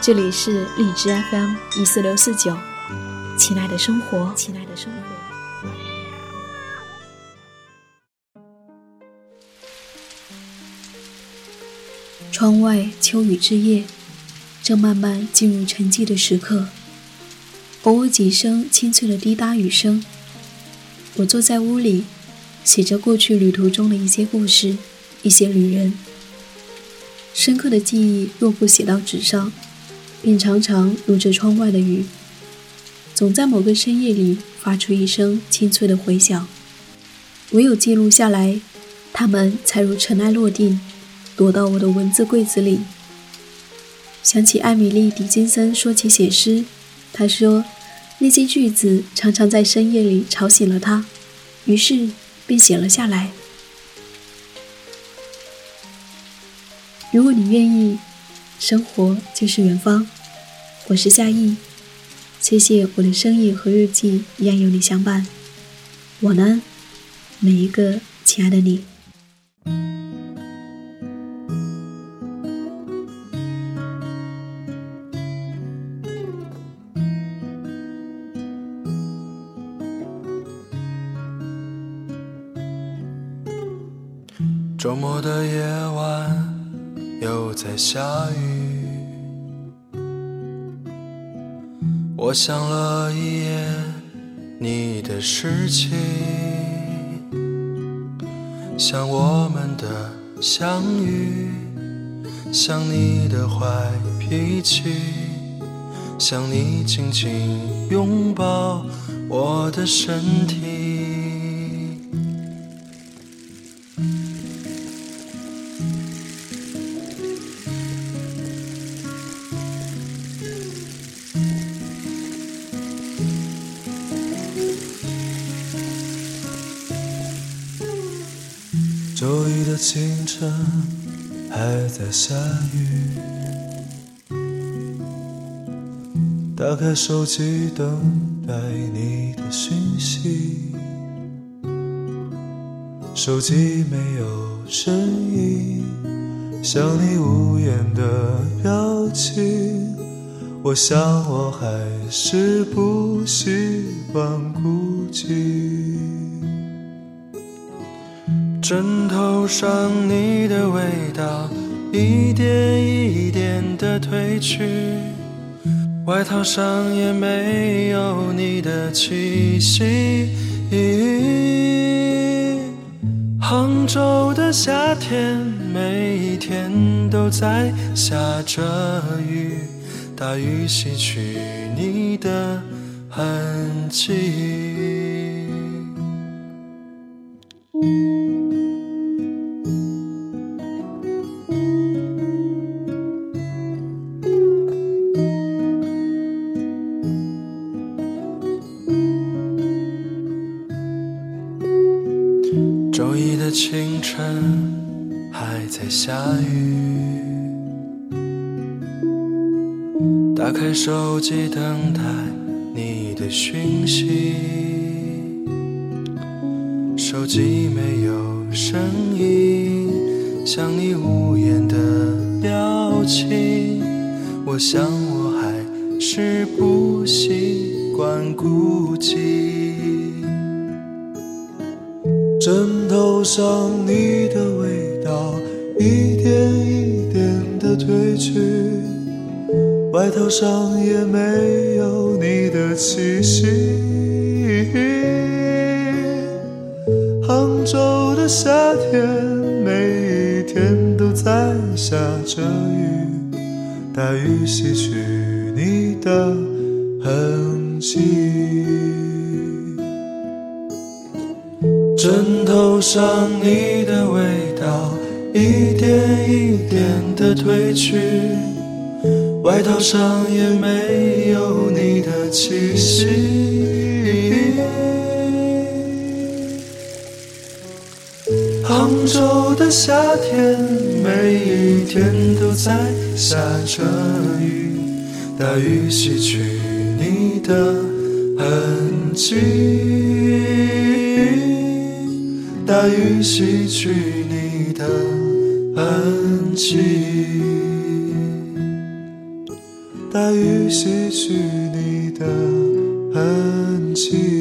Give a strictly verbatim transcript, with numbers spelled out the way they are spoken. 这里是荔枝 F M 一四六四九，亲爱的生活，亲爱的生活。窗外秋雨之夜正慢慢进入沉寂的时刻，偶尔几声清脆的滴答雨声。我坐在屋里，写着过去旅途中的一些故事，一些旅人。深刻的记忆若不写到纸上，便常常如着窗外的雨，总在某个深夜里发出一声清脆的回响。唯有记录下来，它们才如尘埃落定，躲到我的文字柜子里。想起艾米丽·狄金森说起写诗，她说那些句子常常在深夜里吵醒了她，于是便写了下来。如果你愿意，生活就是远方。我是夏意，谢谢我的声音和日记一样有你相伴。晚安，每一个亲爱的你。周末的夜晚又在下雨，我想了一夜你的事情，想我们的相遇，想你的坏脾气，想你紧紧拥抱我的身体。周一的清晨还在下雨，打开手机等待你的讯息，手机没有声音，想你无言的表情，我想我还是不习惯孤寂。枕头上你的味道一点一点地褪去，外套上也没有你的气息。杭州的夏天每一天都在下着雨，大雨洗去你的痕迹。周一的清晨还在下雨，打开手机等待你的讯息，手机没有声音，想你无言的表情，我想我还是不习惯孤寂。枕头上你的味道一点一点地褪去，外套上也没有你的气息。杭州的夏天每一天都在下着雨，大雨洗去你的痕迹。枕头上你的味道一点一点地褪去，外套上也没有你的气息。杭州的夏天，每一天都在下着雨，大雨洗去你的痕迹，大雨洗去你的痕迹。大雨洗去你的痕迹。